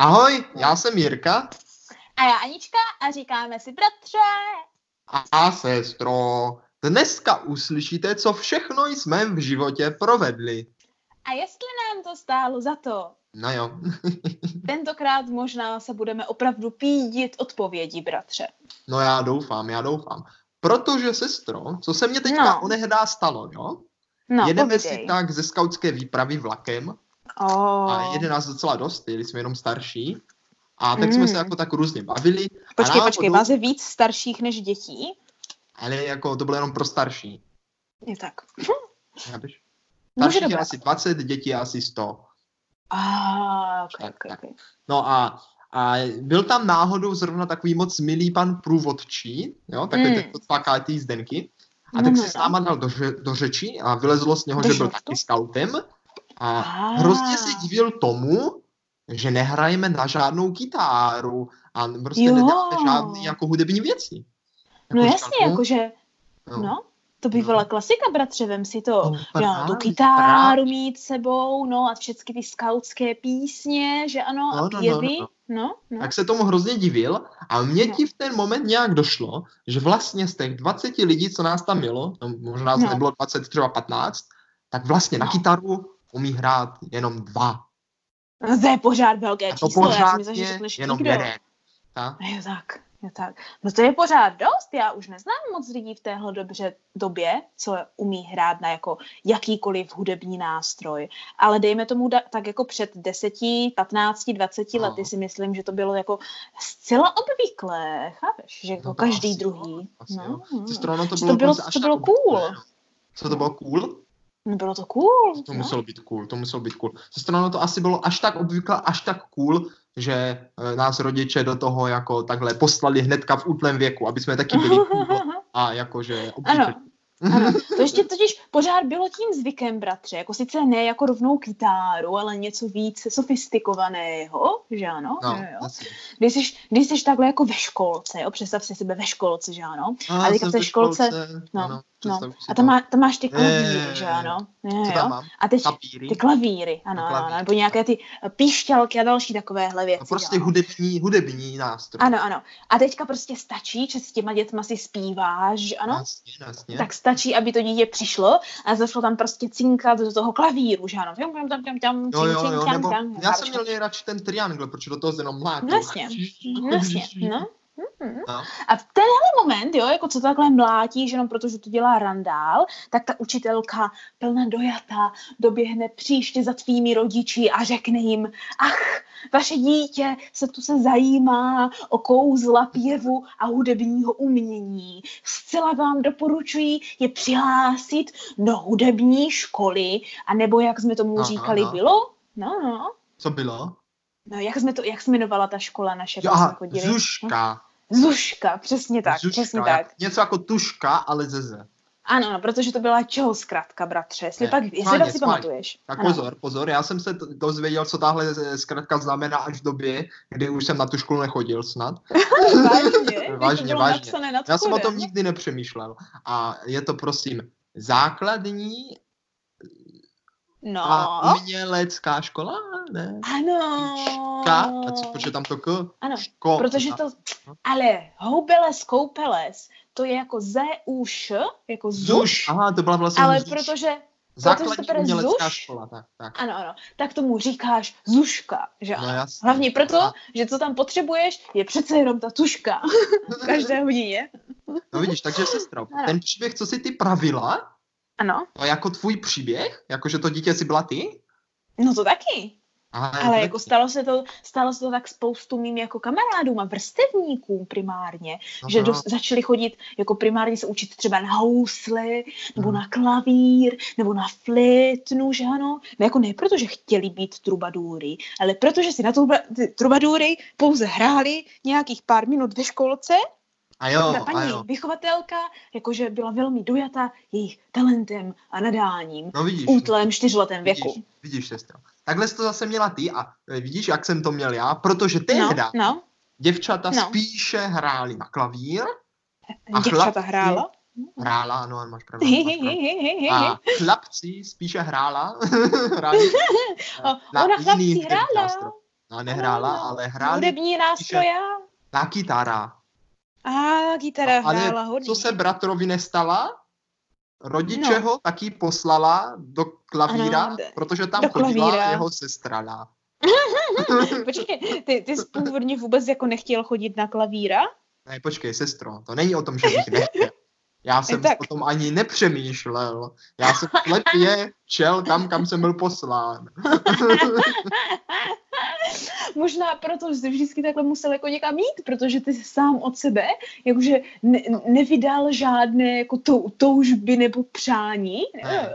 Ahoj, já jsem Jirka. A já Anička a říkáme si bratře. A sestro. Dneska uslyšíte, co všechno jsme v životě provedli. A jestli nám to stálo za to. No jo. Tentokrát možná se budeme opravdu pídit odpovědí, bratře. No já doufám. Protože, sestro, co se mě teďka onehdá stalo, jo? No, jedeme si tak ze skautské výpravy vlakem. Oh. A jede nás docela dost, jeli jsme jenom starší. A tak jsme se jako tak různě bavili. Počkej, máte víc starších než dětí? Ale jako to bylo jenom pro starší. Je tak. Starších je asi 20, dětí asi 100. Okay. No a byl tam náhodou zrovna takový moc milý pan průvodčí, jo, takový tlakáty Zdenky. A tak se s náma dal do řeči a vylezlo z něho, že byl taky skautem. A hrozně se divil tomu, že nehrajeme na žádnou kytáru a prostě nedáme žádný jako hudební věci. Jako to by byla klasika, bratře, vem si to, tu kytáru mít sebou, a všechny ty skautské písně, že ano, a pěvy. No. Tak se tomu hrozně divil a mě ti v ten moment nějak došlo, že vlastně z těch 20 lidí, co nás tam bylo, možná nás nebylo 20, třeba 15, tak vlastně na kytaru umí hrát jenom 2. No to je pořád velké číslo, já si myslím, že řekneš jenom nikdo. Jo tak. No to je pořád dost, já už neznám moc lidí v téhle době, co umí hrát na jako jakýkoliv hudební nástroj, ale dejme tomu tak jako před 10, 15, 20 lety si myslím, že to bylo jako zcela obvyklé, chápeš, že jako každý druhý. To bylo cool. Co to bylo cool? Bylo to cool. To muselo být cool. Ze strany to asi bylo až tak cool, že nás rodiče do toho jako takhle poslali hnedka v útlém věku, aby jsme taky byli cool a jakože obvyklí. Ano, to ještě totiž pořád bylo tím zvykem, bratře, jako sice ne jako rovnou kytáru, ale něco víc sofistikovaného, že ano? No, když jsi takhle jako ve školce, představ si sebe ve školce, že ano? A teďka ve školce no. A tam máš ty klavíry, že ano? A teď ty klavíry, ano, nebo nějaké ty píšťalky a další takovéhle věci. A prostě hudební nástroj. Ano. A teďka prostě stačí, že s těma dětma si zpíváš, že ano? Jasně. Tak stačí, aby to dítě přišlo a zašlo tam prostě cinkat do toho klavíru, že ano? Já jsem měl nejradši ten triangle, protože do toho jenom mlátil. Jasně. No. A v tenhle moment, jako co takhle mlátí, že jenom protože to dělá randál, tak ta učitelka plná dojata doběhne příště za tvými rodiči a řekne jim, ach, vaše dítě se zajímá o kouzla pěvu a hudebního umění. Zcela vám doporučuji je přihlásit do hudební školy, anebo jak jsme tomu říkali, bylo? No. Co bylo? No, jak se jmenovala ta škola naše? Zuška. Zuška, přesně tak. Něco jako tuška, ale ze. Ano, protože to byla čeho zkratka, bratře? Jestli si pamatuješ. Tak ano. Pozor, já jsem se dozvěděl, co tahle zkratka znamená až v době, kdy už jsem na tu školu nechodil snad. Vážně. Já jsem o tom nikdy nepřemýšlel. A je to, prosím, základní a umělecká škola? Ne. Ano. Protože tam to k? Ano, protože to... Ale houbeles, koupeles, to je jako ZUŠ, jako ZUŠ. Aha, to byla vlastně ale ZUŠ. Základní umělecká škola, tak. Ano, tak tomu říkáš Zuška, že ano. No, hlavně proto, že co tam potřebuješ, je přece jenom ta tuška. Každé hodině. No vidíš, takže sestra, ten příběh, co jsi ty pravila, ano. To jako tvůj příběh? Jakože to dítě jsi byla ty? No to taky. Ale jako stalo se to tak spoustu mým jako kamarádům a vrstevníkům primárně, že začali chodit jako primárně se učit třeba na housle, nebo na klavír, nebo na flitnu, že ano. Ne, jako ne proto, že chtěli být trubadůry, ale protože si na trubadůry pouze hráli nějakých pár minut ve školce. A paní vychovatelka jakože byla velmi dojata jejich talentem a nadáním v útlém 4letém věku. Vidíš, sestro. Takhle jsi to zase měla ty a vidíš, jak jsem to měl já, protože tehda děvčata spíše hrály na klavír. A děvčata hrála? Hrála, ano, máš pravdu. A chlapci spíše hrála. Ona chlapci hrála. No, nehrála, no, ale hrála. Hudební nástroje? Na kytara. Kytara hrála hodně. Co se bratrovi nestala? Rodiče ho taky poslala do klavíra, protože tam chodila jeho sestrala. Počkej, ty jsi původně vůbec jako nechtěl chodit na klavíra? Ne, počkej, sestro, to není o tom, že bych nechtěl. Já jsem o tom ani nepřemýšlel. Já jsem slepě šel tam, kam jsem byl poslán. Možná proto jsi vždycky takhle musel jako někam jít, protože ty sám od sebe jakože nevydal žádné jako toužby nebo přání. Ne.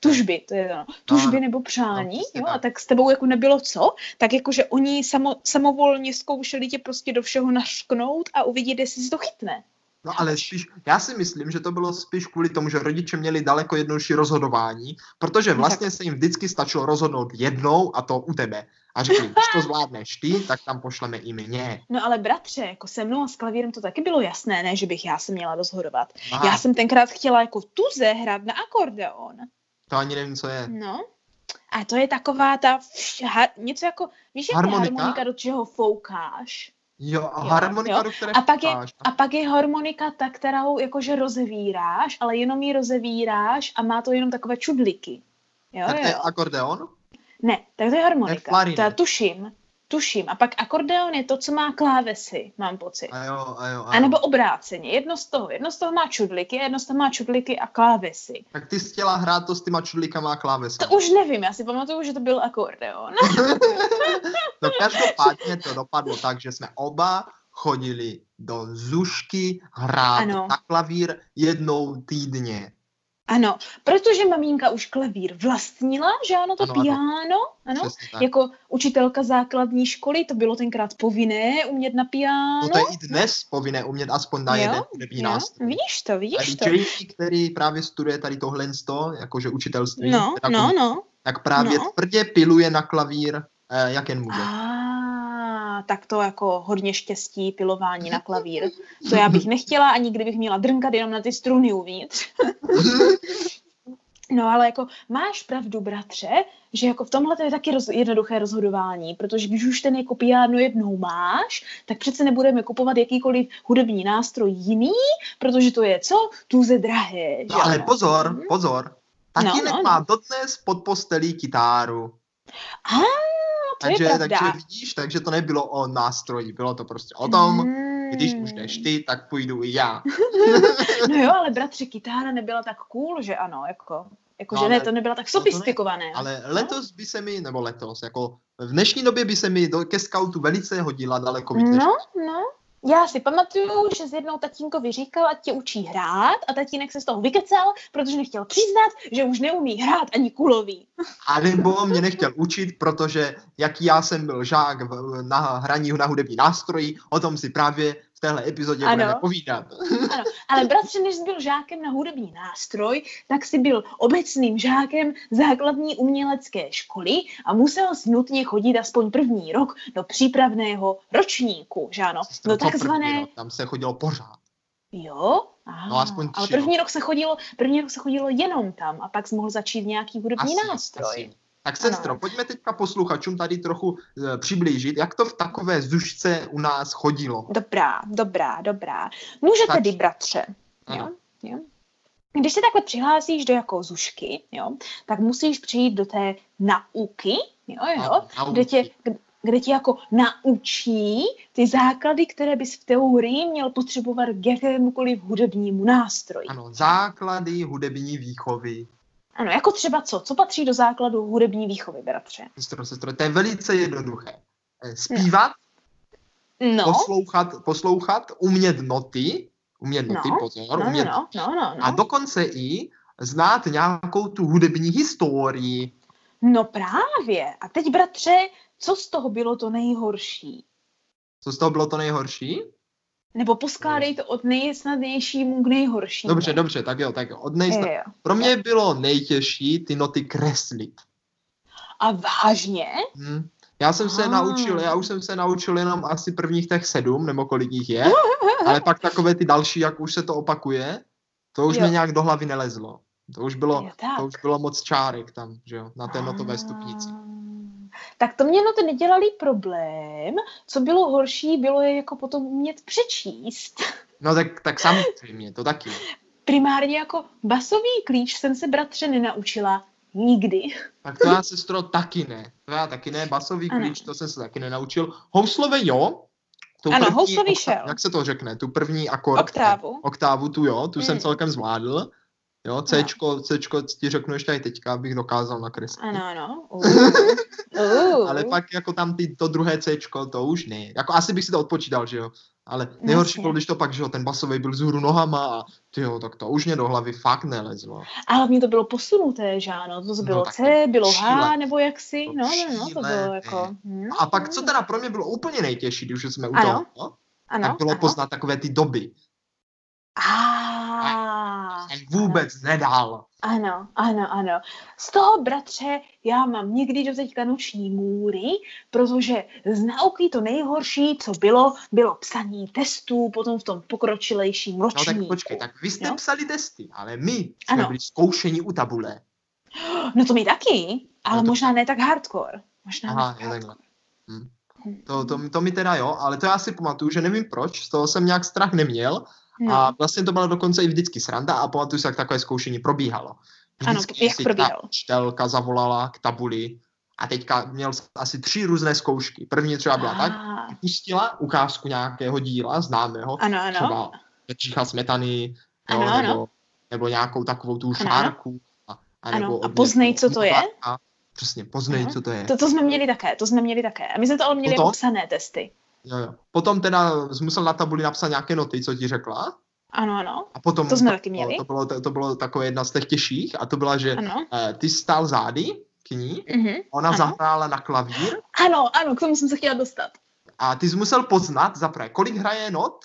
Tužby, to je to. Tužby nebo přání, a tak s tebou jako nebylo co, tak jakože oni samovolně zkoušeli tě prostě do všeho našknout a uvidět, jestli si to chytne. No ale spíš, já si myslím, že to bylo spíš kvůli tomu, že rodiče měli daleko jednodušší rozhodování, protože vlastně se jim vždycky stačilo rozhodnout jednou a to u tebe. A řekli, když to zvládneš ty, tak tam pošleme i mě. No ale bratře, jako se mnou a s klavírem to taky bylo jasné, ne, že bych já se měla rozhodovat. Aha. Já jsem tenkrát chtěla jako tuze hrát na akordeon. To ani nevím, co je. No. A to je taková ta něco jako, víš, jak harmonika, do čeho foukáš. Jo, harmonika, jo. Do které foukáš. A pak je harmonika ta, kterou jakože rozevíráš, ale jenom ji rozevíráš a má to jenom takové čudliky. Jo, tak to je akordeon? Ne, tak to je harmonika. To já tuším. A pak akordeon je to, co má klávesy, mám pocit. A jo. A nebo obráceně. Jedno z toho má čudliky a jedno z toho má čudliky a klávesy. Tak ty jsi chtěla hrát to s těma čudlikama a klávesama. To už nevím, já si pamatuju, že to byl akordeon. No každopádně to dopadlo tak, že jsme oba chodili do Zušky hrát na klavír jednou týdně. Ano, protože maminka už klavír vlastnila, že ano, to piano, ano, jako učitelka základní školy, to bylo tenkrát povinné umět na piano. No to je i dnes povinné umět aspoň na jeden hudební nástroj. Vidíš to. A DJ, který právě studuje tady tohle jakože učitelství, tak právě tvrdě piluje na klavír, jak jen může. Tak to jako hodně štěstí, pilování na klavír. To já bych nechtěla, ani kdybych měla drnkat jenom na ty struny uvnitř. No ale jako máš pravdu, bratře, že jako v tomhle to je taky jednoduché rozhodování, protože když už ten jako piano jednou máš, tak přece nebudeme kupovat jakýkoliv hudební nástroj jiný, protože to je co? Tuze drahé. No ale pozor. Tatínek má dodnes pod postelí kytáru. Takže vidíš, takže to nebylo o nástroji, bylo to prostě o tom, když už jdeš ty, tak půjdu i já. No jo, ale bratře, kytára nebyla tak cool, že ano, že ne, to nebyla tak sofistikované. Ale letos by se mi, jako v dnešní době by se mi ke skautu velice hodila daleko víc. No. Já si pamatuju, že z jednou tatínkovi říkal, ať tě učí hrát a tatínek se z toho vykecal, protože nechtěl přiznat, že už neumí hrát ani kulový. A nebo mě nechtěl učit, protože jaký já jsem byl žák na hraní na hudební nástroji, o tom si právě v téhle epizodě budeme povídat. Ano, ale bratře, než jsi byl žákem na hudební nástroj, tak jsi byl obecným žákem základní umělecké školy a musel jsi nutně chodit aspoň první rok do přípravného ročníku, že ano? No takzvané... Tam se chodilo pořád. Jo? Aspoň ale první rok se chodilo jenom tam a pak jsi mohl začít nějaký hudební nástroj. Asi. Tak sestro, pojďme teďka posluchačům tady trochu přiblížit, jak to v takové Zušce u nás chodilo. Dobrá. Může tedy, bratře. Jo? Když se takhle přihlásíš do jako Zušky, jo, tak musíš přijít do té nauky, kde tě jako naučí ty základy, které bys v teorii měl potřebovat k jakémukoliv hudebnímu nástroji. Ano, základy hudební výchovy. Ano, jako třeba co? Co patří do základu hudební výchovy, bratře? Sestro, to je velice jednoduché. Zpívat, poslouchat, umět noty, pozor. A dokonce i znát nějakou tu hudební historii. No právě. A teď, bratře, co z toho bylo to nejhorší? Nebo poskládej to od nejsnadnějšímu k nejhoršímu. Dobře, tak jo. Pro mě bylo nejtěžší ty noty kreslit. A vážně? Já už jsem se naučil jenom asi prvních těch 7, nebo kolik jich je, ale pak takové ty další, jak už se to opakuje, to už mi nějak do hlavy nelezlo. To už bylo moc čárek tam, že jo, na té notové stupnici. tak to mě to nedělali problém. Co bylo horší, bylo je jako potom umět přečíst. No tak samozřejmě, to taky. Primárně jako basový klíč jsem se, bratře, nenaučila nikdy. Tak to já, sestro, taky ne. To já taky ne, basový klíč, to jsem se taky nenaučil. Houslové jo. Ano, houslový šel. Jak se to řekne, tu první akord. Oktávu tu jo, tu jsem celkem zvládl. Jo, Cčko ti řeknu ještě i teďka, abych dokázal nakreslit. Ano. Ale pak jako tam to druhé Cčko, to už ne. Jako asi bych si to odpočítal, že jo. Ale nejhorší bylo, když to pak, že jo, ten basový byl vzhůru nohama a tyjo, tak to už mě do hlavy fakt nelezlo. Ale mě to bylo posunuté, že ano, to bylo C, bylo H, nebo jaksi, no, to bylo jako... A pak, co teda pro mě bylo úplně nejtěžší, když jsme u toho, tak bylo poznat takové ty doby. Vůbec nedal. Ano. Z toho, bratře, já mám někdy do teďka noční můry, protože z nauky to nejhorší, co bylo psaní testů, potom v tom pokročilejším ročníku. No tak počkej, tak vy jste psali testy, ale my jsme byli zkoušeni u tabule. No to my taky, ale možná ne tak hardcore. To mi teda jo, ale to já si pamatuju, že nevím proč, z toho jsem nějak strach neměl. No. A vlastně to byla dokonce i vždycky sranda a pamatuju se, jak takové zkoušení probíhalo. Vždycky, ano, jak probíhalo. Ta učitelka zavolala k tabuli a teďka měl asi 3 různé zkoušky. První třeba byla tak, pustila ukázku nějakého díla známého, třeba Petřícha Smetany, nebo nějakou takovou tu šárku. A poznej, co to je? Přesně, poznej, co to je. To jsme měli také. A my jsme to ale měli popsané testy. Jo. Potom teda musel na tabuli napsat nějaké noty, co ti řekla. Ano. A potom to jsme taky měli. To bylo takové jedna z těch těžších a to byla, že ty stál zády k ní, ona zahrála na klavír. Ano, k tomu jsem se chtěla dostat. A ty jsi musel poznat zaprvé, kolik hraje not.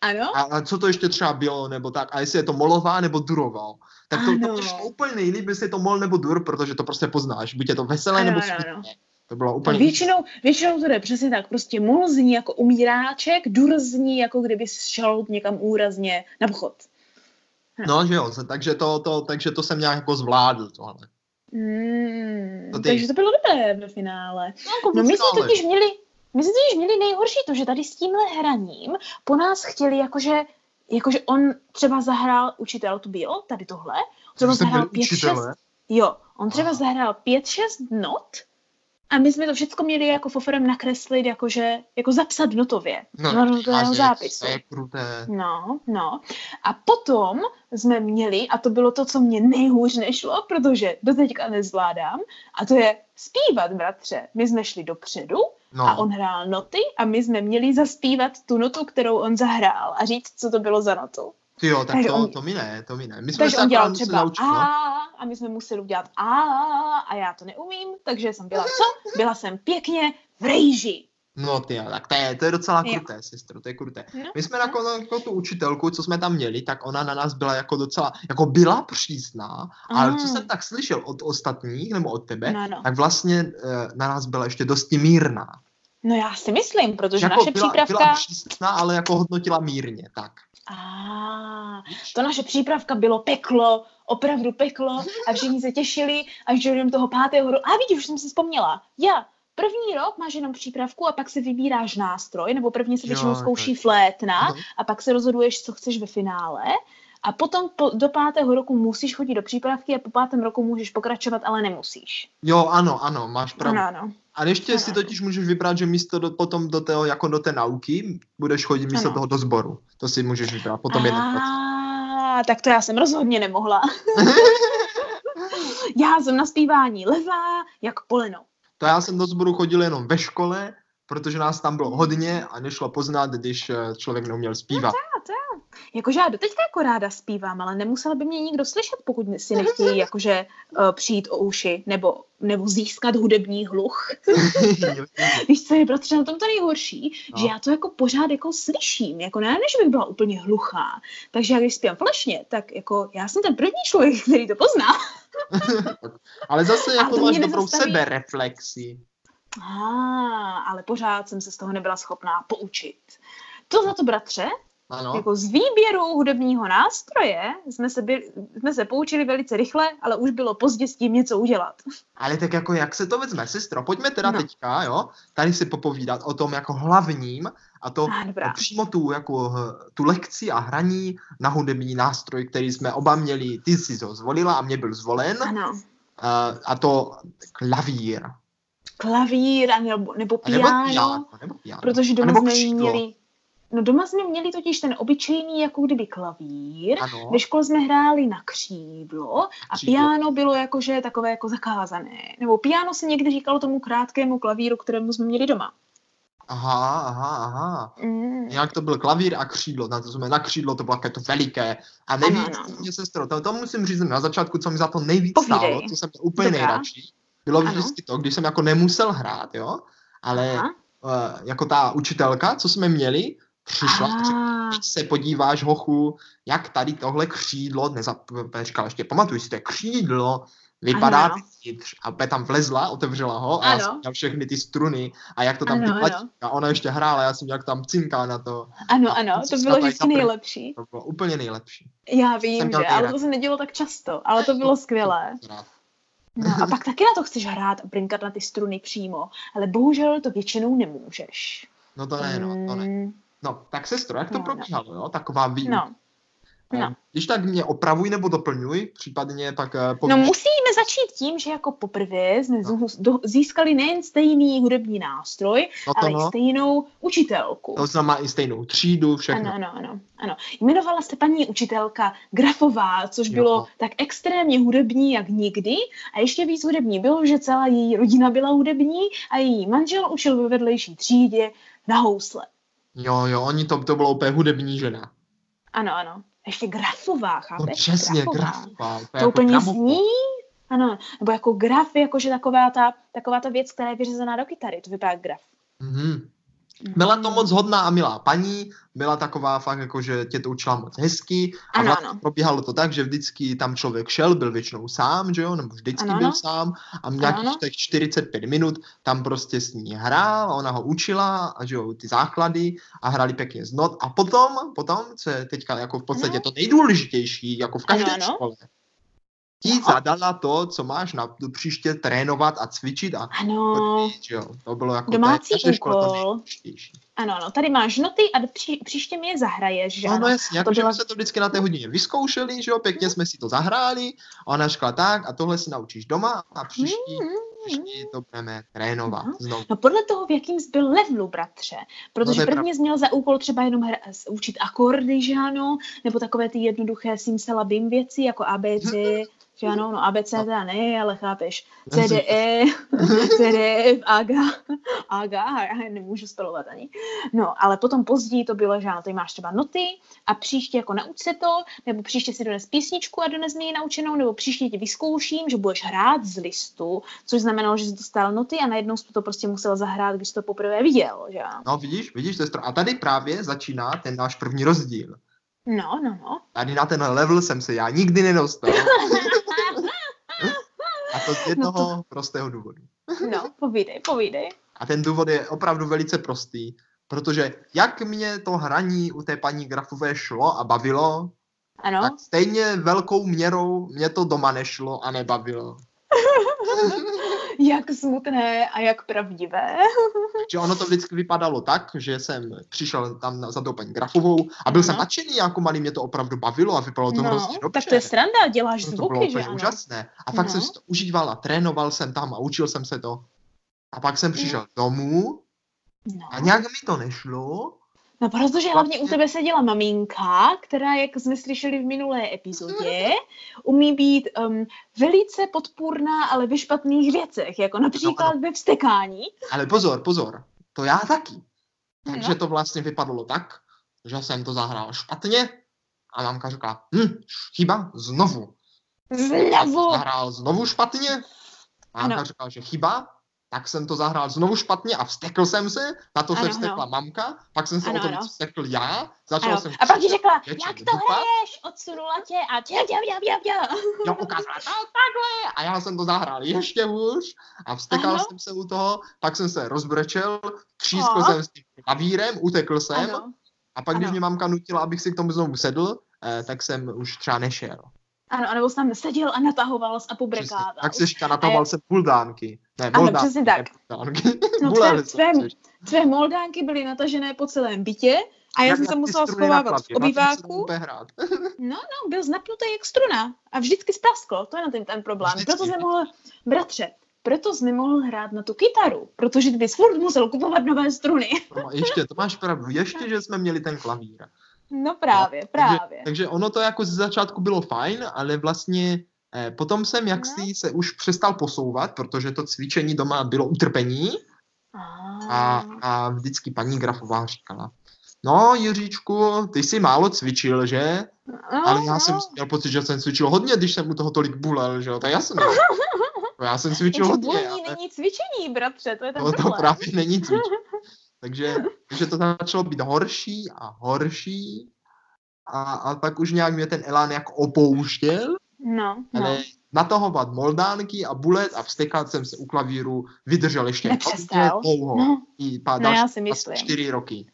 Ano. A co to ještě třeba bylo, nebo tak, a jestli je to molová nebo durová. Tak to mě šlo úplně nejlíp, jestli je to mol nebo dur, protože to prostě poznáš, buď je to veselé nebo smutné. To bylo úplně... Většinou to jde přesně tak, prostě mol zní jako umíráček, dur zní jako kdyby šel někam úrazně na pochod. No, že jo, takže to jsem nějak jako zvládl tohle. Takže to bylo dobré ve finále. No my jsme totiž měli nejhorší to, že tady s tímhle hraním po nás chtěli jakože on třeba zahrál učitel, to bylo tady tohle, třeba zahrál 5-6. Jo, on třeba zahrál 5-6 not. A my jsme to všechno měli jako foforem nakreslit, jako zapsat v notově. No, to je zápisu. To je kruté. No. A potom jsme měli, a to bylo to, co mě nejhůř nešlo, protože do teďka nezvládám, a to je zpívat, bratře. My jsme šli dopředu a on hrál noty a my jsme měli zaspívat tu notu, kterou on zahrál a říct, co to bylo za notu. Jo, tak to mi ne. My jsme takže on dělal třeba a my jsme museli udělat a já to neumím, takže jsem byla co? Byla jsem pěkně v rejži. No ty, tak to je docela kruté, sestro, to je kruté. My jsme jako tu učitelku, co jsme tam měli, tak ona na nás byla jako docela, jako byla přísná, ale co jsem tak slyšel od ostatních, nebo od tebe, tak vlastně na nás byla ještě dosti mírná. No já si myslím, protože jako naše přípravka... Byla přísná, ale jako hodnotila mírně, tak. To naše přípravka bylo peklo, opravdu peklo a všichni se těšili až do toho 5. roku. A vidíš, už jsem si vzpomněla. Já, první rok máš jenom přípravku a pak si vybíráš nástroj, nebo prvně se většinou zkouší flétna a pak se rozhoduješ, co chceš ve finále. A potom do 5. roku musíš chodit do přípravky a po 5. roku můžeš pokračovat, ale nemusíš. Jo, ano, máš pravdu. Ano. A ještě si totiž můžeš vybrat, že místo potom do tého, jako do té nauky budeš chodit místo toho do sboru. To si můžeš vybrat, potom jeden proces. Tak to já jsem rozhodně nemohla. Já jsem na zpívání levá, jak poleno. To já jsem do sboru chodil jenom ve škole, protože nás tam bylo hodně a nešlo poznat, když člověk neuměl zpívat. Jakože já doteďka jako ráda zpívám, ale nemusela by mě nikdo slyšet, pokud si nechtějí jakože přijít o uši nebo získat hudební hluch. Víš, co je bratře na tom to nejhorší? Že já to jako pořád jako slyším, jako ne, než bych byla úplně hluchá. Takže já když zpívám falešně, tak jako já jsem ten první člověk, který to pozná. Ale zase jako máš dobrou sebereflexi. Ale pořád jsem se z toho nebyla schopná poučit. To za to, bratře, Ano. Jako z výběru hudebního nástroje jsme se poučili velice rychle, ale už bylo pozdě s tím něco udělat. Ale tak jako jak se to vezme, sestro? Pojďme teda teďka, jo, tady si popovídat o tom jako hlavním a to přímo tu lekci a hraní na hudební nástroj, který jsme oba měli, ty jsi ho zvolila a mě byl zvolen. Ano. A to klavír nebo piano, protože doma jsme měli... No doma jsme měli totiž ten obyčejný jako kdyby klavír, ano. Ve škole jsme hráli na křídlo a piano bylo jakože takové jako zakázané. Nebo piano se někdy říkalo tomu krátkému klavíru, kterému jsme měli doma. Aha. Nějak to byl klavír a křídlo, na křídlo to bylo také to veliké. A nejvíc, mě sestro, to musím říct na začátku, co mi za to nejvíc stálo, co jsem úplně nejradši. Bylo vždycky to, když jsem jako nemusel hrát, jo, ale jako ta učitelka, co jsme měli, přišla, když se podíváš, hochu, jak tady tohle křídlo, říkala ještě, pamatuj si, to je křídlo, vypadá vnitř. A tam vlezla, otevřela ho a já jsem měl všechny ty struny a jak to tam vyplatí. A ona ještě hrála, já jsem jak tam cinká na to. Ano, to bylo vždycky nejlepší. To bylo úplně nejlepší. Já vím, že, ale to se nedělo tak často, ale to bylo skvělé. No a pak taky na to chceš hrát a brinkat na ty struny přímo, ale bohužel to většinou nemůžeš. No to ne, No, tak sestro, jak to probíhalo, jo? Taková výuka. No. Když tak mě opravuj nebo doplňuj, případně tak... No musíme začít tím, že jako poprvé jsme získali nejen stejný hudební nástroj, ale i stejnou učitelku. To znamená i stejnou třídu, všechno. Ano. Jmenovala se paní učitelka Grafová, což bylo tak extrémně hudební jak nikdy a ještě víc hudební bylo, že celá její rodina byla hudební a její manžel učil ve vedlejší třídě na housle. Jo, oni to bylo úplně hudební žena. Ano. Ještě Grafová, chápeš? No přesně, Grafová. To úplně zní, ano. Nebo jako graf, jakože taková ta věc, která je vyřezaná do kytary, to vypadá graf. Mm-hmm. Byla to moc hodná a milá paní, byla taková fakt jakože tě to učila moc hezky a vlastně probíhalo to tak, že vždycky tam člověk šel, byl většinou sám, že jo, nebo vždycky byl sám a nějakých těch 45 minut tam prostě s ní hrál, ona ho učila a že jo, ty základy a hráli pěkně z not a potom, co je teďka jako v podstatě to nejdůležitější, jako v každé škole. Ti zadala to, co máš na příště trénovat a cvičit a chodit, jo. To bylo jako domácí úkol. Ano, tady máš noty a příště mi je zahraješ, že ano? Jasně, jakože jsme to vždycky na té hodině vyzkoušeli, že jo, pěkně jsme si to zahráli a ona řekla tak a tohle si naučíš doma a příští to budeme trénovat znovu. No podle toho, v jakým jsi byl levelu, bratře, protože prvně jsi měl za úkol třeba jenom učit akordy, že ano, nebo takové ty jednoduché simsalabim věci jako ABC. Že ano, no ABC teda ne, ale chápeš, CDE, CDF, AGA, já nemůžu spolovat ani. No, ale potom později to bylo, že ano, tady máš třeba noty a příště jako nauč se to, nebo příště si dones písničku a dones mi ji naučenou, nebo příště ti vyzkouším, že budeš hrát z listu, což znamenalo, že jsi dostal noty a najednou jsi to prostě musel zahrát, když jsi to poprvé viděl, že ano. No vidíš, sestro, a tady právě začíná ten náš první rozdíl. No. Tady na ten level jsem se já nikdy nedostal. A to z jednoho prostého důvodu. No, povídej. A ten důvod je opravdu velice prostý, protože jak mě to hraní u té paní Grafové šlo a bavilo, tak stejně velkou měrou mě to doma nešlo a nebavilo. Jak smutné a jak pravdivé. Že ono to vždycky vypadalo tak, že jsem přišel tam za tou paní Grafovou a byl jsem nadšený, jako malý, mě to opravdu bavilo a vypadalo to hrozně dobře. Tak to je sranda, děláš zvuky, že ano. To bylo úplně úžasné. A fakt jsem si to užíval a trénoval jsem tam a učil jsem se to. A pak jsem přišel domů a nějak mi to nešlo. No, protože hlavně u tebe seděla maminka, která, jak jsme slyšeli v minulé epizodě, umí být velice podpůrná, ale ve špatných věcech, jako například ve vstekání. Ale pozor, to já taky. Takže to vlastně vypadlo tak, že jsem to zahrál špatně a mamka řekla, chyba, znovu. Já jsem to zahrál znovu špatně a mamka řekla, že chyba. Tak jsem to zahrál znovu špatně a vstekl jsem se, na to se vstekla mamka, pak jsem se o tom vstekl já, začal jsem... A pak ti řekla, jak to hraješ, odsunula tě a jo, ukázala to takhle a já jsem to zahrál ještě hůř a vstekal jsem se u toho, pak jsem se rozbrečel, třískl jsem s tím klavírem, utekl jsem A pak, ano. Když mě mamka nutila, abych si k tomu znovu sedl, tak jsem už třeba nešel. Ano, anebo jsi tam seděl a natahoval a pobrekával. Tak Seška, natahoval se buldánky. Ne, ano, přesně tak. No, tvé moldánky byly natažené po celém bytě a já jsem se musela schovávat v obýváku. No, byl znapnutý jak struna a vždycky sprasklo, to je na ten problém. Vždycky. Proto jsi nemohl hrát na tu kytaru, protože bys furt musel kupovat nové struny. No, ještě, to máš pravdu, že jsme měli ten klavír. No právě, Takže ono to jako ze začátku bylo fajn, ale vlastně potom jsem se už přestal posouvat, protože to cvičení doma bylo utrpení. A vždycky paní Grafová říkala, no Jiříčku, ty jsi málo cvičil, že? Ale já jsem měl pocit, že jsem cvičil hodně, když jsem u toho tolik bulel, že jo, to je jasné. Já jsem cvičil hodně. Bulení není cvičení, bratře, to je ten problém. To právě není cvičení. Takže to začalo být horší a horší a pak už nějak mě ten elán jako opouštěl. No. Ale natahovat moldánky a bulet a vstekat jsem se u klavíru vydržel ještě dlouho. No. Já si myslím. 4 roky.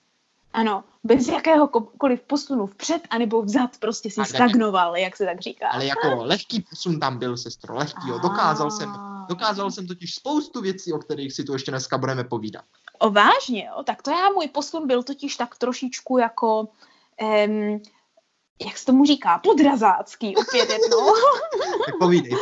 Ano, bez jakéhokoliv posunu vpřed, anebo vzad, prostě si stagnoval, jak se tak říká. Ale jako lehký posun tam byl, sestro, lehký. Dokázal jsem totiž spoustu věcí, o kterých si tu ještě dneska budeme povídat. O vážně, jo? Tak to můj posun byl totiž tak trošičku jako, jak se tomu říká, podrazácký opět jednou. Tak povídej.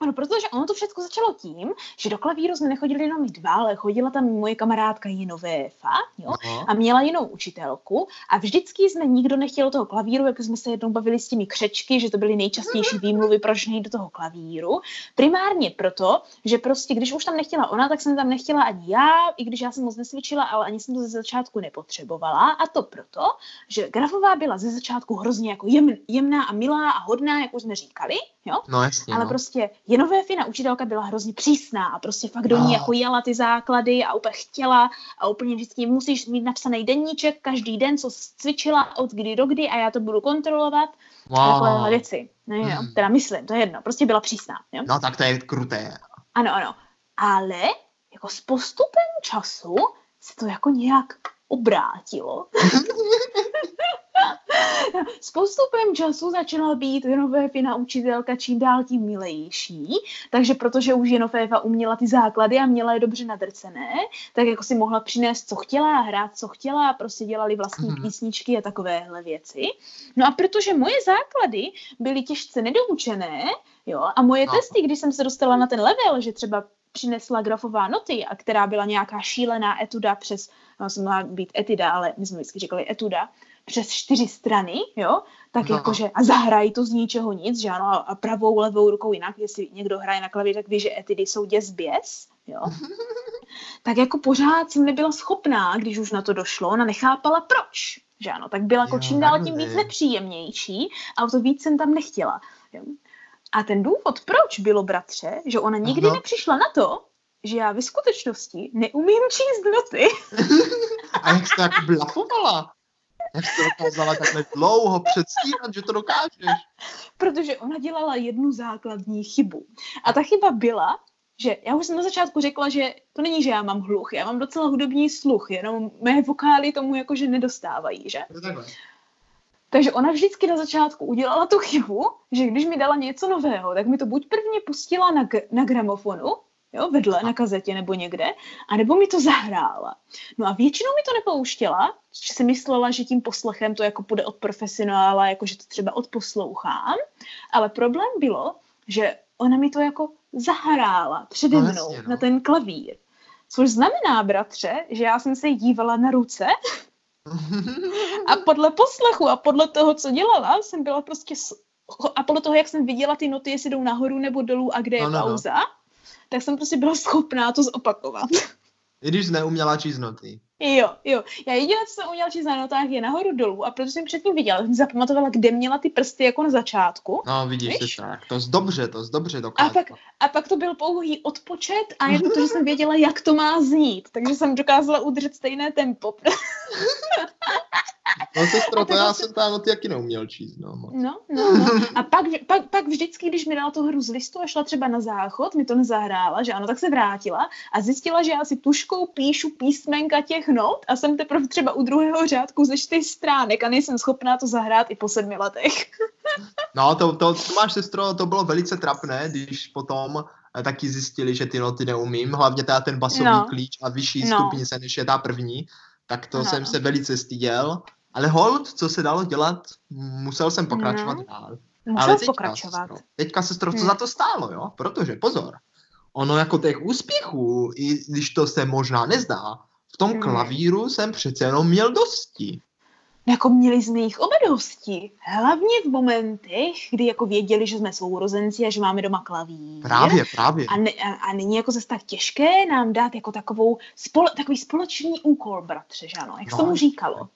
Ano, protože ono to všechno začalo tím, že do klavíru jsme nechodili jenom my dva, ale chodila tam moje kamarádka Jenovéfa, jo, a měla jinou učitelku a vždycky jsme nikdo nechtěl do toho klavíru, jak jsme se jednou bavili s těmi křečky, že to byly nejčastější výmluvy, proč nejít do toho klavíru. Primárně proto, že prostě, když už tam nechtěla ona, tak jsem tam nechtěla ani já, i když já jsem moc nesvědčila, ale ani jsem to ze začátku nepotřebovala a to proto, že Grafová byla ze začátku hrozně jako jemná a milá a hodná, jak už jsme říkali, jo, ale prostě Jenovéfina učitelka byla hrozně přísná a prostě fakt do ní jako jela ty základy a úplně chtěla a úplně vždycky musíš mít napsaný denníček každý den, co cvičila od kdy do kdy a já to budu kontrolovat. Takové věci. Teda myslím, to je jedno. Prostě byla přísná. Jo? No tak to je kruté. Ano. Ale jako s postupem času se to jako nějak obrátilo. S postupem času začala být Jenovéfina učitelka čím dál tím milejší, takže protože už Jenovéfa uměla ty základy a měla je dobře nadrcené, tak jako si mohla přinést, co chtěla, hrát, co chtěla a prostě dělali vlastní písničky a takovéhle věci. No a protože moje základy byly těžce nedoučené, jo, a moje testy, když jsem se dostala na ten level, že třeba přinesla Grafová noty, a která byla nějaká šílená etuda přes, no jsem měla být etida, ale my jsme vždycky říkali etuda, přes 4 strany, jo, tak jakože a zahrají to z ničeho nic, že ano, a pravou, levou rukou jinak, jestli někdo hraje na klavír, tak ví, že etidy jsou děsběs, jo. Tak jako pořád jsem nebyla schopná, když už na to došlo, ona nechápala proč, že ano, tak byla jako čím dál tím víc nepříjemnější a o to víc jsem tam nechtěla, jo. A ten důvod, proč bylo, bratře, že ona nikdy nepřišla na to, že já ve skutečnosti neumím číst noty. A jak jsi tak blafovala? Jak jsi dokázala takhle dlouho předstírat, že to dokážeš? Protože ona dělala jednu základní chybu. A ta chyba byla, že já už jsem na začátku řekla, že to není, že já mám hluch, já mám docela hudební sluch, jenom mé vokály tomu jakože nedostávají, že? Takže ona vždycky na začátku udělala tu chybu, že když mi dala něco nového, tak mi to buď prvně pustila na gramofonu, jo, vedle, na kazetě nebo někde, anebo mi to zahrála. No a většinou mi to nepouštěla, že si myslela, že tím poslechem to jako půjde od profesionála, jako že to třeba odposlouchám, ale problém bylo, že ona mi to jako zahrála přede mnou na ten klavír. Což znamená, bratře, že já jsem se dívala na ruce a podle poslechu a podle toho, co dělala, jsem byla prostě a podle toho, jak jsem viděla ty noty, jestli jdou nahoru nebo dolů a kde je pauza, tak jsem prostě byla schopná to zopakovat. I když jsi neuměla číst noty. Jo. Já jediné, co jsem uměla číst na notách, je nahoru dolů a protože jsem předtím viděla, jsem zapamatovala, kde měla ty prsty jako na začátku. No, vidíš? Tak. To dobře dokázala. A pak to byl pouhý odpočet a je to, že jsem věděla, jak to má znít. Takže jsem dokázala udržet stejné tempo. No sestro, to já jsem tam od jaký neuměl číst. No. A pak vždycky, když mi dala tu hru z listu a šla třeba na záchod, mi to nezahrála, že ano, tak se vrátila a zjistila, že já si tuškou píšu písmenka těch not a jsem teprve třeba u druhého řádku ze 4 stránek a nejsem schopná to zahrát i po 7 letech. No to máš, sestro, to bylo velice trapné, když potom taky zjistili, že ty noty neumím, hlavně teda ten basový klíč a vyšší stupnice, než je ta první, tak to jsem se velice styděl. Ale hold, co se dalo dělat, musel jsem pokračovat dál. Musel pokračovat. Teďka, sestro, co za to stálo, jo? Protože, pozor, ono jako těch úspěchů, i když to se možná nezdá, v tom klavíru jsem přece jenom měl dosti. Jako měli jsme jich oba dosti. Hlavně v momentech, kdy jako věděli, že jsme sourozenci a že máme doma klavír. Právě. A není jako zase tak těžké nám dát jako takový společný úkol, bratře, že ano? Jak se tomu říkalo?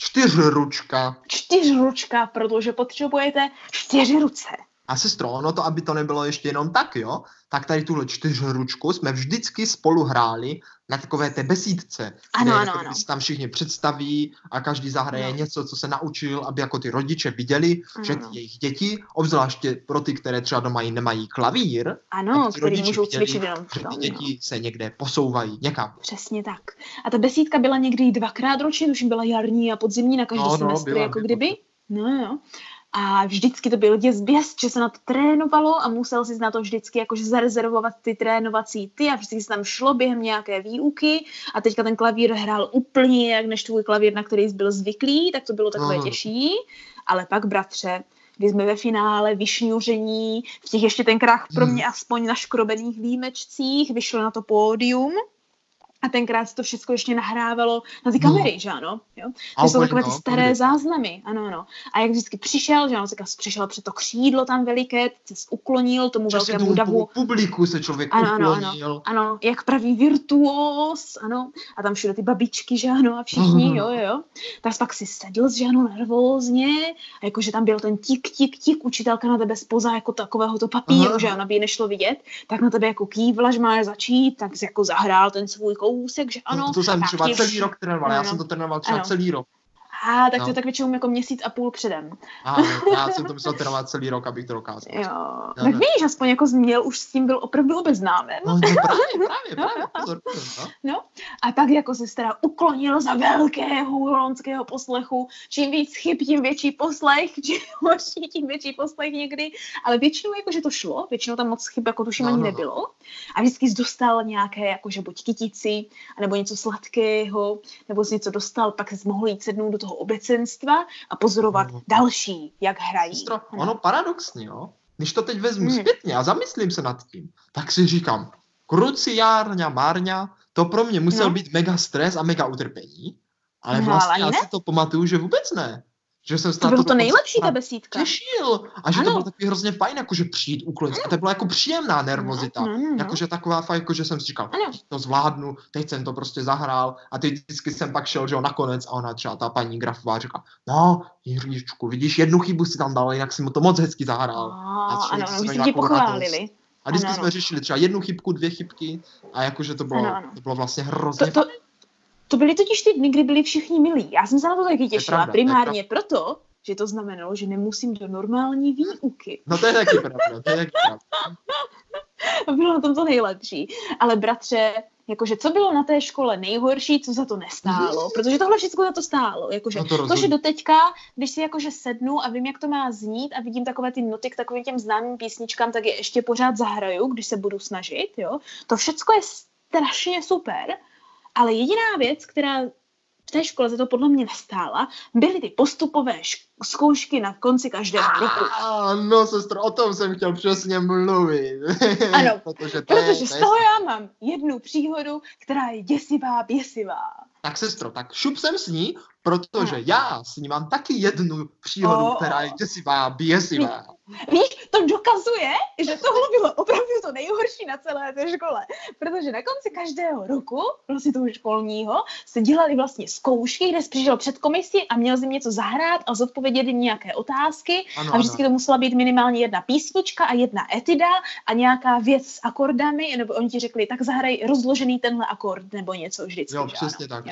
4 ručka. 4 ručka, protože potřebujete 4 ruce. A sestro, no to, aby to nebylo ještě jenom tak, jo, tak tady tuhle 4 ručku jsme vždycky spolu hráli na takové té besídce. Ano. Se tam všichni představí a každý zahraje něco, co se naučil, aby jako ty rodiče viděli, že jejich děti, obzvláště pro ty, které třeba doma nemají klavír, ano, který můžou cvičit jenom v tom, děti se někde posouvají někam. Přesně tak. A ta besídka byla někdy i 2krát ročně, už byla jarní a podzimní na každý semestr, jako kdyby. A vždycky to byl děs, že se na to trénovalo a musel si na to vždycky jakože zarezervovat ty trénovací a vždycky se tam šlo během nějaké výuky a teďka ten klavír hrál úplně jak než tvůj klavír, na který jsi byl zvyklý, tak to bylo takové těžší. Ale pak, bratře, když jsme ve finále vyšňuření, v těch ještě tenkrát pro mě aspoň naškrobených límečcích, vyšlo na to pódium. A tenkrát se to všechno ještě nahrávalo na ty kamery, že ano? Jo? To jsou takové ty staré záznamy, ano. A jak vždycky přišel, že ano, přišel před to křídlo tam veliké, se uklonil tomu velkému davu. Publiku se člověk uklonil. Ano, jak pravý virtuós, ano. A tam všude ty babičky, že ano, a všichni, jo. Tak pak si sedl, že ano, nervózně. A jakože tam byl ten tik, učitelka na tebe spoza jako takového to papíru, že ano, aby ji nešlo vidět. Tak na tebe jako kývla, že máš začít, tak jsi jako zahrál ten svůj kousek, že ano. To jsem třeba celý rok trénoval, já jsem to trénoval třeba celý rok. Tak to je tak většinou jako 1,5 měsíce předem. Já jsem to musel trénovat celý rok, abych to dokázal. Jo. Tak víš, aspoň jako změl, už s tím byl opravdu obeznámen. No, právě. Pozor, no. A pak jako se teda uklonil za velkého huronského poslechu. Čím víc chyb, tím větší poslech, čím horší, tím větší poslech někdy. Ale většinou jakože to šlo, většinou tam moc chyb jako tuším ani nebylo. A vždycky jsi dostal nějaké jakože buď kytici, nebo něco sladkého, nebo jsi něco dostal, pak jsi mohl jít sednout do toho obecenstva a pozorovat další, jak hrají. Sestro, ono paradoxně, jo? Když to teď vezmu zpětně a zamyslím se nad tím, tak si říkám, kruciárňa, márňa, to pro mě musel být mega stres a mega utrpení, ale vlastně já si to pamatuju, že vůbec ne. Že jsem to bylo to nejlepší, ta besídka. Těšil. A že to bylo takový hrozně fajn, jakože přijít uklonit. A to byla jako příjemná nervozita. Jakože taková fajn, jakože jsem si říkal, to zvládnu, teď jsem to prostě zahrál. A teď vždycky jsem pak šel, že jo, nakonec. A ona třeba, ta paní Grafová, říká, no, Jiříčku, vidíš, jednu chybu si tam dal, jinak si mu to moc hezky zahrál. A vždycky ti pochválili. A vždycky jsme řešili třeba 1 chybku, 2 chybky. A jakože to bylo vlastně hrozně fajn. To byly totiž ty dny, kdy byli všichni milí. Já jsem se na to taky těšila. Primárně proto, že to znamenalo, že nemusím do normální výuky. No to je taky pravda, Bylo na tom to nejlepší. Ale bratře, jakože co bylo na té škole nejhorší, co za to nestálo, protože tohle všechno za to stálo. Jakože to, že doteďka, když si jakože sednu a vím, jak to má znít a vidím takové ty noty k takovým těm známým písničkám, tak je ještě pořád zahraju, když se budu snažit, jo. To všechno je strašně super. Ale jediná věc, která v té škole za to podle mě nestála, byly ty postupové zkoušky na konci každého roku. No, sestro, o tom jsem chtěl přesně mluvit. Ano, protože z toho já mám jednu příhodu, která je děsivá, běsivá. Tak, sestro, tak šup jsem s ní, protože já s ní mám taky jednu příhodu, která je děsivá, běsivá. Víš, to dokazuje, že tohle bylo opravdu to nejhorší na celé té škole, protože na konci každého roku, vlastně toho školního, se dělali vlastně zkoušky, kde jsi přišel před komisi a měl jsi jim něco zahrát a zodpovědět jim nějaké otázky a vždycky to musela být minimálně 1 písnička a 1 etyda a nějaká věc s akordami, nebo oni ti řekli, tak zahraj rozložený tenhle akord nebo něco vždycky. Jo, přesně tak.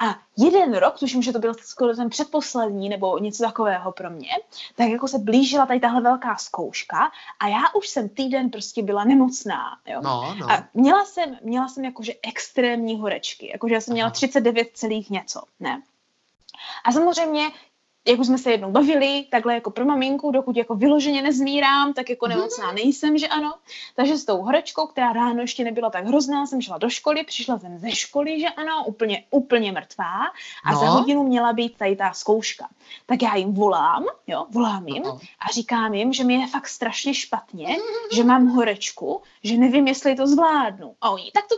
A jeden rok, tuším, že to byl skoro ten předposlední nebo něco takového pro mě, tak jako se blížila tady tahle velká zkouška a já už jsem týden prostě byla nemocná. Jo? No. A měla jsem jakože extrémní horečky, jakože já jsem měla 39 celých něco, ne. A samozřejmě, jak už jsme se jednou bavili, takhle jako pro maminku, dokud jako vyloženě nezmírám, tak jako nemocná nejsem, že ano. Takže s tou horečkou, která ráno ještě nebyla tak hrozná, jsem šla do školy, přišla jsem ze školy, že ano, úplně mrtvá a za hodinu měla být tady ta zkouška. Tak já jim volám jim a říkám jim, že mi je fakt strašně špatně, že mám horečku, že nevím, jestli to zvládnu. A oni, tak to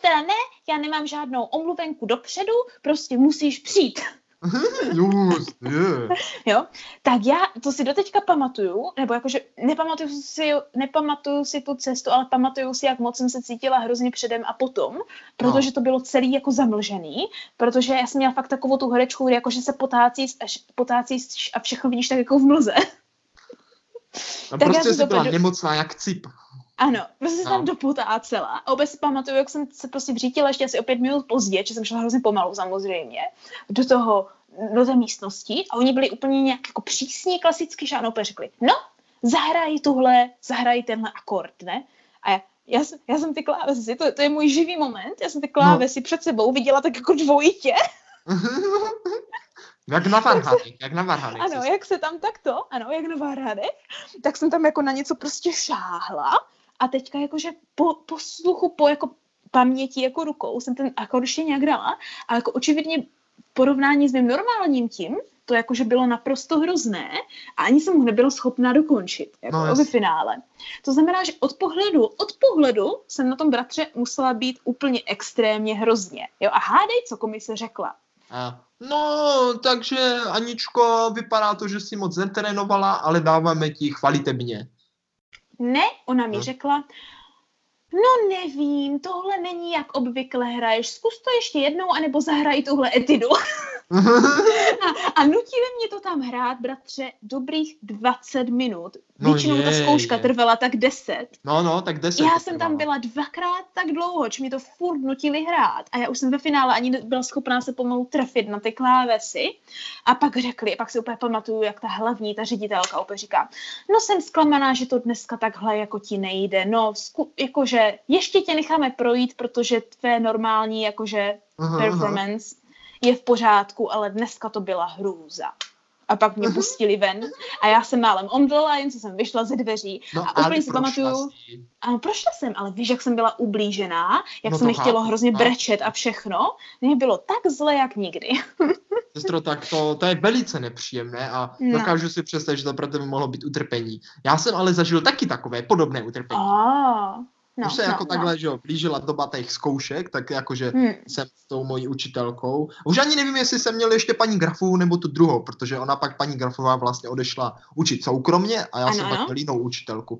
teda ne, já nemám žádnou omluvenku dopředu, prostě musíš přijít. Jo, tak já to si doteďka pamatuju, nebo jakože nepamatuju si tu cestu, ale pamatuju si, jak moc jsem se cítila hrozně předem a potom, protože to bylo celý jako zamlžený, protože já jsem měla fakt takovou tu horečku, kdy jakože se potácíš a všechno vidíš tak jako v mlze. A tak prostě jsi byla nemocná jak cip. Ano, prostě jsem tam dopotácela a obecně pamatuju, jak jsem se prostě vrítila ještě asi o 5 minut později, že jsem šla hrozně pomalu samozřejmě do té místnosti a oni byli úplně nějak jako přísně klasicky, že ano, úplně řekli, no, zahraj tenhle akord, ne? A já jsem ty klávesy, to je můj živý moment, já jsem ty klávesy před sebou viděla tak jako dvojitě. Jak na varhanech. Ano, jak se tam takto, ano, jak na varhanech, tak jsem tam jako na něco prostě šáhla a teďka jakože po sluchu, po jako paměti, jako rukou jsem ten akord ještě nějak dala a jako očividně porovnání s mým normálním tím, to jakože bylo naprosto hrozné a ani jsem ho nebyla schopná dokončit jako ve finále. To znamená, že od pohledu jsem na tom bratře musela být úplně extrémně hrozně. Jo? A hádej, co komise řekla. No, takže Aničko, vypadá to, že jsi moc netrénovala, ale dáváme ti chvalitebně. Ne, ona mi řekla, no nevím, tohle není jak obvykle hraješ, zkus to ještě jednou, anebo zahraj tuhle etidu. A nutili mě to tam hrát, bratře, dobrých 20 minut. Většinou ta zkouška trvala tak 10. Tak 10. Já jsem tam byla dvakrát tak dlouho, že mi to furt nutili hrát. A já už jsem ve finále ani byla schopná se pomalu trefit na ty klávesy. A pak řekli, pak si úplně pamatuju, jak ta hlavní, ta ředitelka úplně říká, no jsem zklamaná, že to dneska takhle jako ti nejde. No, jakože ještě tě necháme projít, protože tvé normální jakože performance je v pořádku, ale dneska to byla hrůza. A pak mě pustili ven a já jsem málem omdlela, jen co jsem vyšla ze dveří. A úplně si pamatuju, ano, prošla jsem, ale víš, jak jsem byla ublížená, jak se mi chtělo hrozně brečet a všechno. Mně bylo tak zle, jak nikdy. Sestro, tak to je velice nepříjemné a dokážu si představit, že to pro tebe mohlo být utrpení. Já jsem ale zažil taky takové podobné utrpení. Takhle, že jo, blížila doba těch zkoušek, tak jakože jsem s tou mojí učitelkou. Už ani nevím, jestli jsem měl ještě paní Grafovou nebo tu druhou, protože ona pak paní Grafová vlastně odešla učit soukromně a já jsem pak měl jinou učitelku,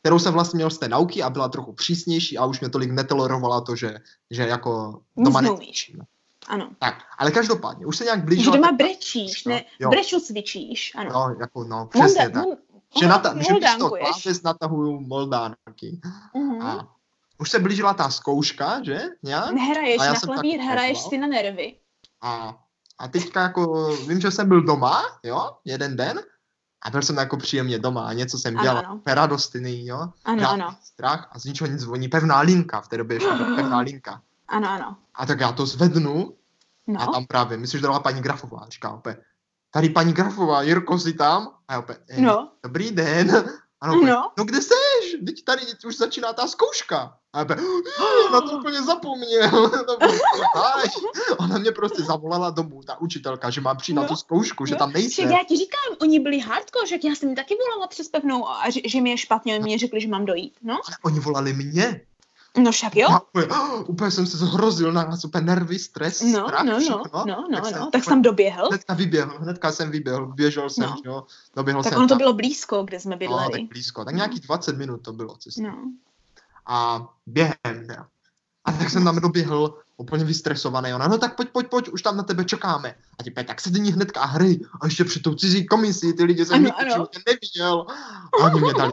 kterou jsem vlastně měl z té nauky a byla trochu přísnější a už mě tolik netolerovala to, že jako doma necvičím. Ano. Tak, ale každopádně, už se nějak blížila. Že doma brečíš, ne? Breču cvičíš, ano. Přesně tak. Že klávesy natahuju moldánky. A už se blížila ta zkouška, že? Nehraješ na klavír, hraješ si na nervy. A teďka jako vím, že jsem byl doma, jo, jeden den. A byl jsem jako příjemně doma a něco jsem dělal. Radostný, jo. Ano. Strach a z ničeho nic zvoní pevná linka, v té době ještě pevná linka. Ano. A tak já to zvednu a tam právě, myslím, že dala paní Grafová, říká opět. Tady paní Grafová, Jirko, jsi tam? A já opět, dobrý den. A opět, no kde seš? Teď tady už začíná ta zkouška. A já opět, na to úplně zapomněl. Ona mě prostě zavolala domů, ta učitelka, že mám přijít na tu zkoušku, že tam nejsem. Já ti říkám, oni byli hardcore, že já jsem mi taky volala přes pevnou a že mi je špatně, oni mě řekli, že mám dojít. Ale oni volali mě. No však jo. Úplně jsem se zhrozil na nás, úplně nervy, stres, strach, všechno. Tak jsem doběhl. Hnedka jsem vyběhl, běžel jsem, jo. Tak ono to bylo blízko, kde jsme bydleli. Tak blízko, tak nějakých 20 minut to bylo cesty. A během, a tak jsem tam doběhl, úplně vystresovaný. Ona, no tak pojď, už tam na tebe čekáme. A typé, tak sedí hnedka a hry. A ještě před tou cizí komisí, ty lidi jsem nikdy neviděl. A oni mě dali,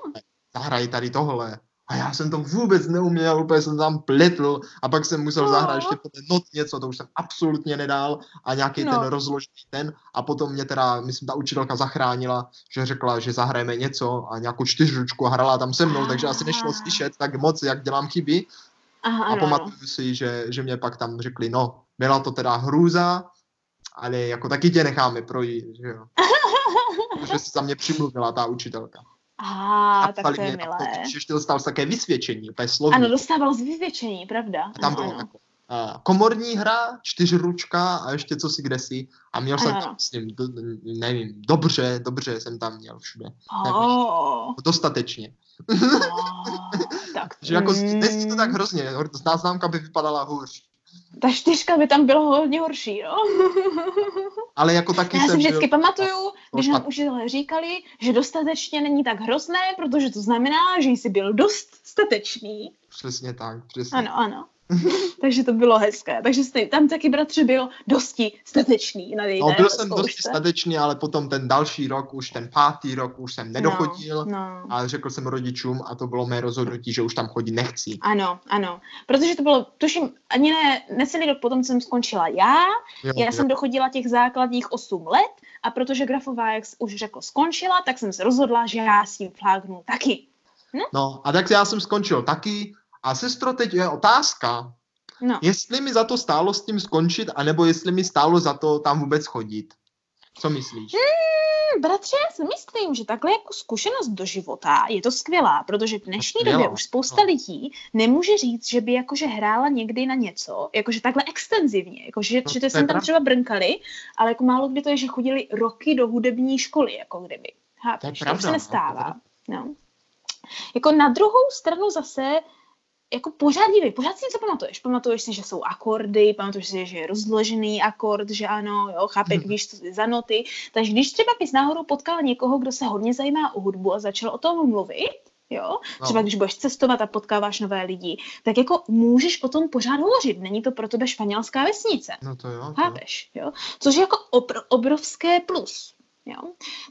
zahraj tady tohle. A já jsem to vůbec neuměl, úplně jsem tam plitl a pak jsem musel zahrát ještě ten not něco, to už jsem absolutně nedal a nějaký ten rozložený ten a potom mě teda, myslím, ta učitelka zachránila, že řekla, že zahrajeme něco a nějakou čtyřručku hrála tam se mnou, takže asi nešlo slyšet tak moc, jak dělám chyby. A pamatuju si, že mě pak tam řekli, no, byla to teda hrůza, ale jako taky tě necháme projít, že jo. Protože se za mě přimluvila ta učitelka. A tak to je milé. Ještě dostal také vysvědčení, úplně slovní. Ano, dostával z vysvědčení, pravda. A tam bylo jako komorní hra, čtyřručka a ještě co si kdesi. A měl jsem tam s ním, nevím, dobře jsem tam měl všude. Dostatečně. Tak. Že jako dnes to tak hrozně, ta známka by vypadala hůř. Ta čtyřka by tam bylo hodně horší, jo. Ale jako taky já si vždycky pamatuju, když nám učitelé říkali, že dostatečně není tak hrozné, protože to znamená, že jsi byl dost statečný. Přesně tak, přesně. Ano. Takže to bylo hezké. Takže tam taky bratře byl dosti statečný. No, byl jsem dosti statečný, ale potom ten další rok, už ten 5. rok, už jsem nedochodil a řekl jsem rodičům a to bylo mé rozhodnutí, že už tam chodit nechci. Ano. Protože to bylo, tuším, ani necelý rok potom jsem skončila já jsem dochodila těch základních 8 let a protože Grafová, jak už řekl, skončila, tak jsem se rozhodla, že já s tím flágnu taky. Hm? No a tak já jsem skončil taky. A sestro, teď je otázka, jestli mi za to stálo s tím skončit, anebo jestli mi stálo za to tam vůbec chodit. Co myslíš? Bratře, já si myslím, že takhle jako zkušenost do života je to skvělá, protože v dnešní době už spousta lidí nemůže říct, že by jakože hrála někdy na něco, jakože takhle extenzivně, jakože že to jsem tam třeba brnkali, ale jako málo kdy to je, že chodili roky do hudební školy, jako kdyby. Chápeš, to už se nestává. No. Jako na druhou stranu zase jako pořád si něco pamatuješ. Pamatuješ si, že jsou akordy, pamatuješ si, že je rozložený akord, že ano, jo, chápeš, víš, co za noty. Takže když třeba bys náhodou potkal někoho, kdo se hodně zajímá o hudbu a začal o tom mluvit, jo, třeba když budeš cestovat a potkáváš nové lidi, tak jako můžeš o tom pořád hovořit. Není to pro tebe španělská vesnice. No to jo. Chápeš, jo. Což je jako obrovské plus. Jo?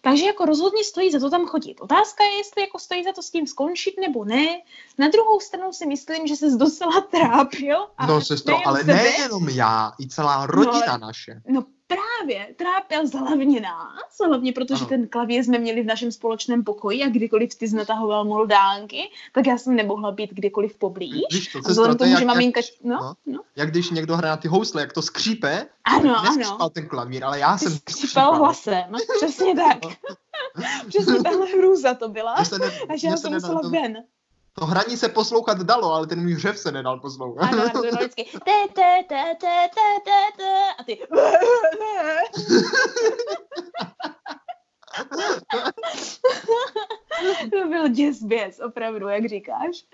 Takže jako rozhodně stojí za to tam chodit. Otázka je, jestli jako stojí za to s tím skončit nebo ne. Na druhou stranu si myslím, že ses docela trápil. No sestro, ale nejenom já, i celá rodina naše. No právě, trápil hlavně nás, hlavně protože ten klavír jsme měli v našem společném pokoji a kdykoliv ty znatahoval moldánky, tak já jsem nemohla být kdykoliv poblíž. Víš to, sestro, to je jak, maminka, jak když někdo hraje na ty housle, jak to skřípe, neskřípal ten klavír, ale já jsem skřípal hlasem, přesně tak. Přesně tahle hrůza to byla, takže já jsem musela ven. To hraní se poslouchat dalo, ale ten můj řev se nedal poslouchat. Ano, to bylo vždycky a ty to byl děsběs, opravdu, jak říkáš.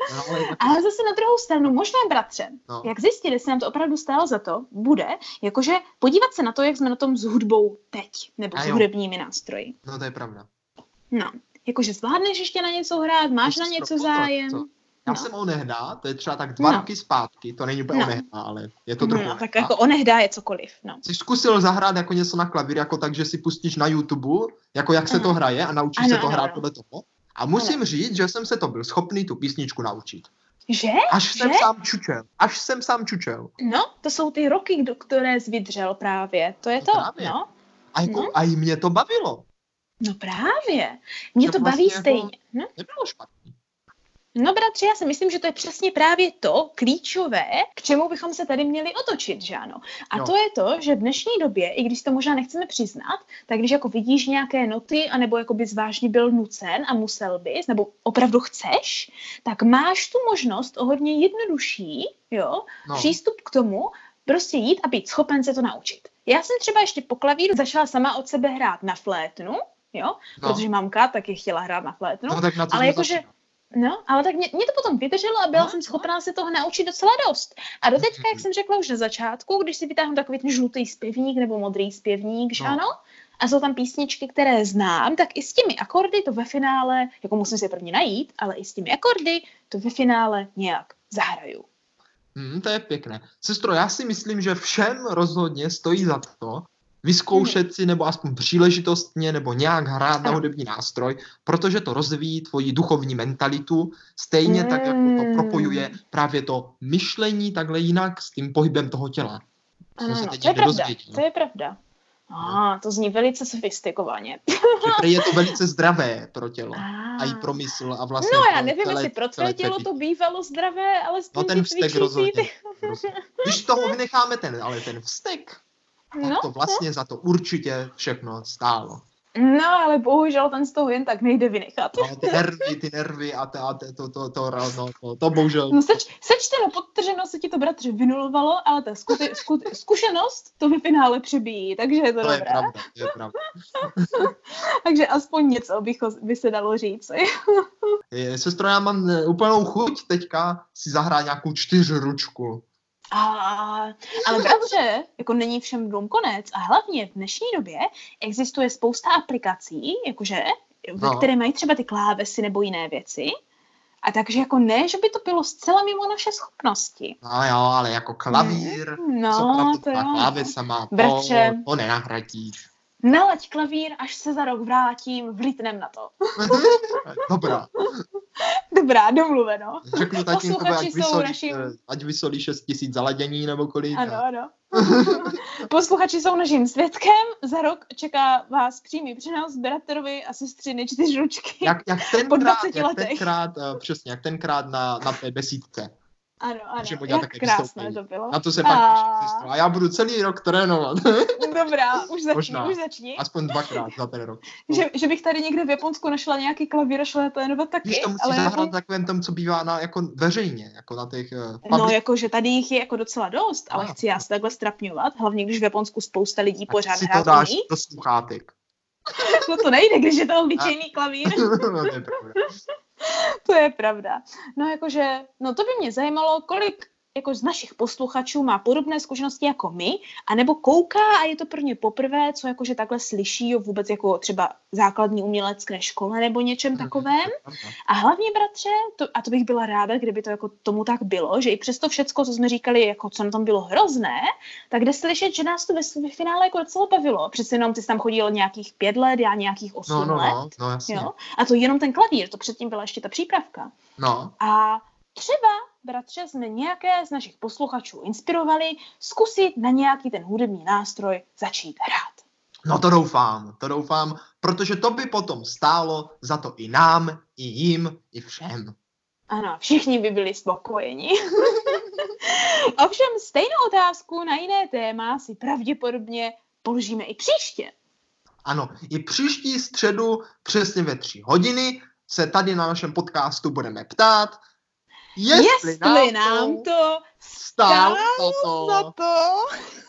Ale zase na druhou stranu, možná bratře, jak zjistit, jestli nám to opravdu stálo za to, bude jakože podívat se na to, jak jsme na tom s hudbou teď, nebo s hudebními nástroji. No to je pravda. No. Jakože zvládneš ještě na něco hrát, máš na něco zájem. Já jsem onehdá, to je třeba tak 2 roky zpátky, to není úplně onehdá, ale je to trochu tak jako onehdá je cokoliv. No. Jsi zkusil zahrát jako něco na klavír, jako tak, že si pustíš na YouTube, jako jak se to hraje a naučíš se to hrát podle toho. A musím říct, že jsem se to byl schopný tu písničku naučit. Že? Až jsem sám čučel. No, to jsou ty roky, které jsi vydřel právě, to je to. No. A i mě to bavilo. No právě, mě to baví vlastně stejně. Jako nebylo špatný. No bratře, já si myslím, že to je přesně právě to klíčové, k čemu bychom se tady měli otočit, že ano. A to je to, že v dnešní době, i když to možná nechceme přiznat, tak když jako vidíš nějaké noty, anebo jako bys vážně byl nucen a musel bys, nebo opravdu chceš, tak máš tu možnost o hodně jednodušší přístup k tomu, prostě jít a být schopen se to naučit. Já jsem třeba ještě po klavíru začala sama od sebe hrát na flétnu, protože mamka taky chtěla hrát na flétnu, ale tak mě to potom vydrželo a byla jsem schopná se toho naučit docela dost. A do teďka, jak jsem řekla už na začátku, když si vytáhnu takový ten žlutý zpěvník nebo modrý zpěvník, že ano, a jsou tam písničky, které znám, tak i s těmi akordy to ve finále, jako musím si první najít, ale i s těmi akordy to ve finále nějak zahraju. To je pěkné. Sestro, já si myslím, že všem rozhodně stojí za to vyzkoušet si nebo aspoň příležitostně nebo nějak hrát na hudební nástroj, protože to rozvíjí tvoji duchovní mentalitu, stejně tak, jak to propojuje právě to myšlení takhle jinak s tím pohybem toho těla. To je pravda. Ah, to zní velice sofistikovaně. Je to velice zdravé pro tělo a i pro mysl a vlastně. No já nevím, jestli pro tvé tělo to bývalo zdravé, ale s tím ten vztek rozhodně. Když toho vynecháme, ten vztek, tak to vlastně za to určitě všechno stálo. No, ale bohužel ten z toho jen tak nejde vynechat. No, ty nervy to bohužel. No, sečteno, podtrženo se ti to, bratře, vynulovalo, ale ta zkušenost to ve finále přebíjí, takže je to dobré. To je pravda. Takže aspoň něco by se dalo říct. Sestro, já mám úplnou chuť teďka si zahrát nějakou čtyřručku. Ale bratře, jako není všem dnům konec a hlavně v dnešní době existuje spousta aplikací, jakože, které mají třeba ty klávesy nebo jiné věci a takže jako ne, že by to bylo zcela mimo naše schopnosti. No jo, ale jako klavír, klávesa má, bratře, to nenahradíš. Nalaď klavír, až se za rok vrátím, vlítnem na to. Dobrá, domluveno. Řeknu tatínkovi, ať vysolí 6 000 zaladění nebo kolik. Ano. Posluchači jsou naším svědkem. Za rok čeká vás přímý přenos bratrovi a sestřiny 4 ručky. Jak tenkrát na té besídce. Ano, jak krásné to bylo. Na to se pak těším, sestro. A já budu celý rok trénovat. Dobrá, už začni. Aspoň 2krát za ten rok. Že bych tady někde v Japonsku našla nějaký klavír a šla trénovat taky. Víš, to musíš zahrát takovém tom, co bývá jako veřejně, jako na těch... No, jakože tady jich je jako docela dost, ale chci já se takhle strapňovat, hlavně když v Japonsku spousta lidí pořád hrát. To dáš do sluchátek. No to nejde, když je to obyčejný klavír. To je pravda. No jakože, to by mě zajímalo, kolik jako z našich posluchačů má podobné zkušenosti jako my, anebo kouká a je to pro ně poprvé, co jakože takhle slyší o vůbec jako třeba základní umělecké škole nebo něčem takovém. A hlavně, bratře, to bych byla ráda, kdyby to jako tomu tak bylo, že i přesto všecko, co jsme říkali, jako co na tom bylo hrozné, tak jde slyšet, že nás to ve finále jako docela bavilo. Přece jenom ty jsi tam chodil nějakých 5 let, já nějakých 8 let. No, jasně. Jo? A to jenom ten klavír, to předtím byla ještě ta přípravka. No. A třeba, bratře, jsme nějaké z našich posluchačů inspirovali zkusit na nějaký ten hudební nástroj začít hrát. No to doufám, protože to by potom stálo za to i nám, i jim, i všem. Ano, všichni by byli spokojeni. Ovšem stejnou otázku na jiné téma si pravděpodobně položíme i příště. Ano, i příští středu přesně ve 3 hodiny se tady na našem podcastu budeme ptát, jestli nám to stálo za to.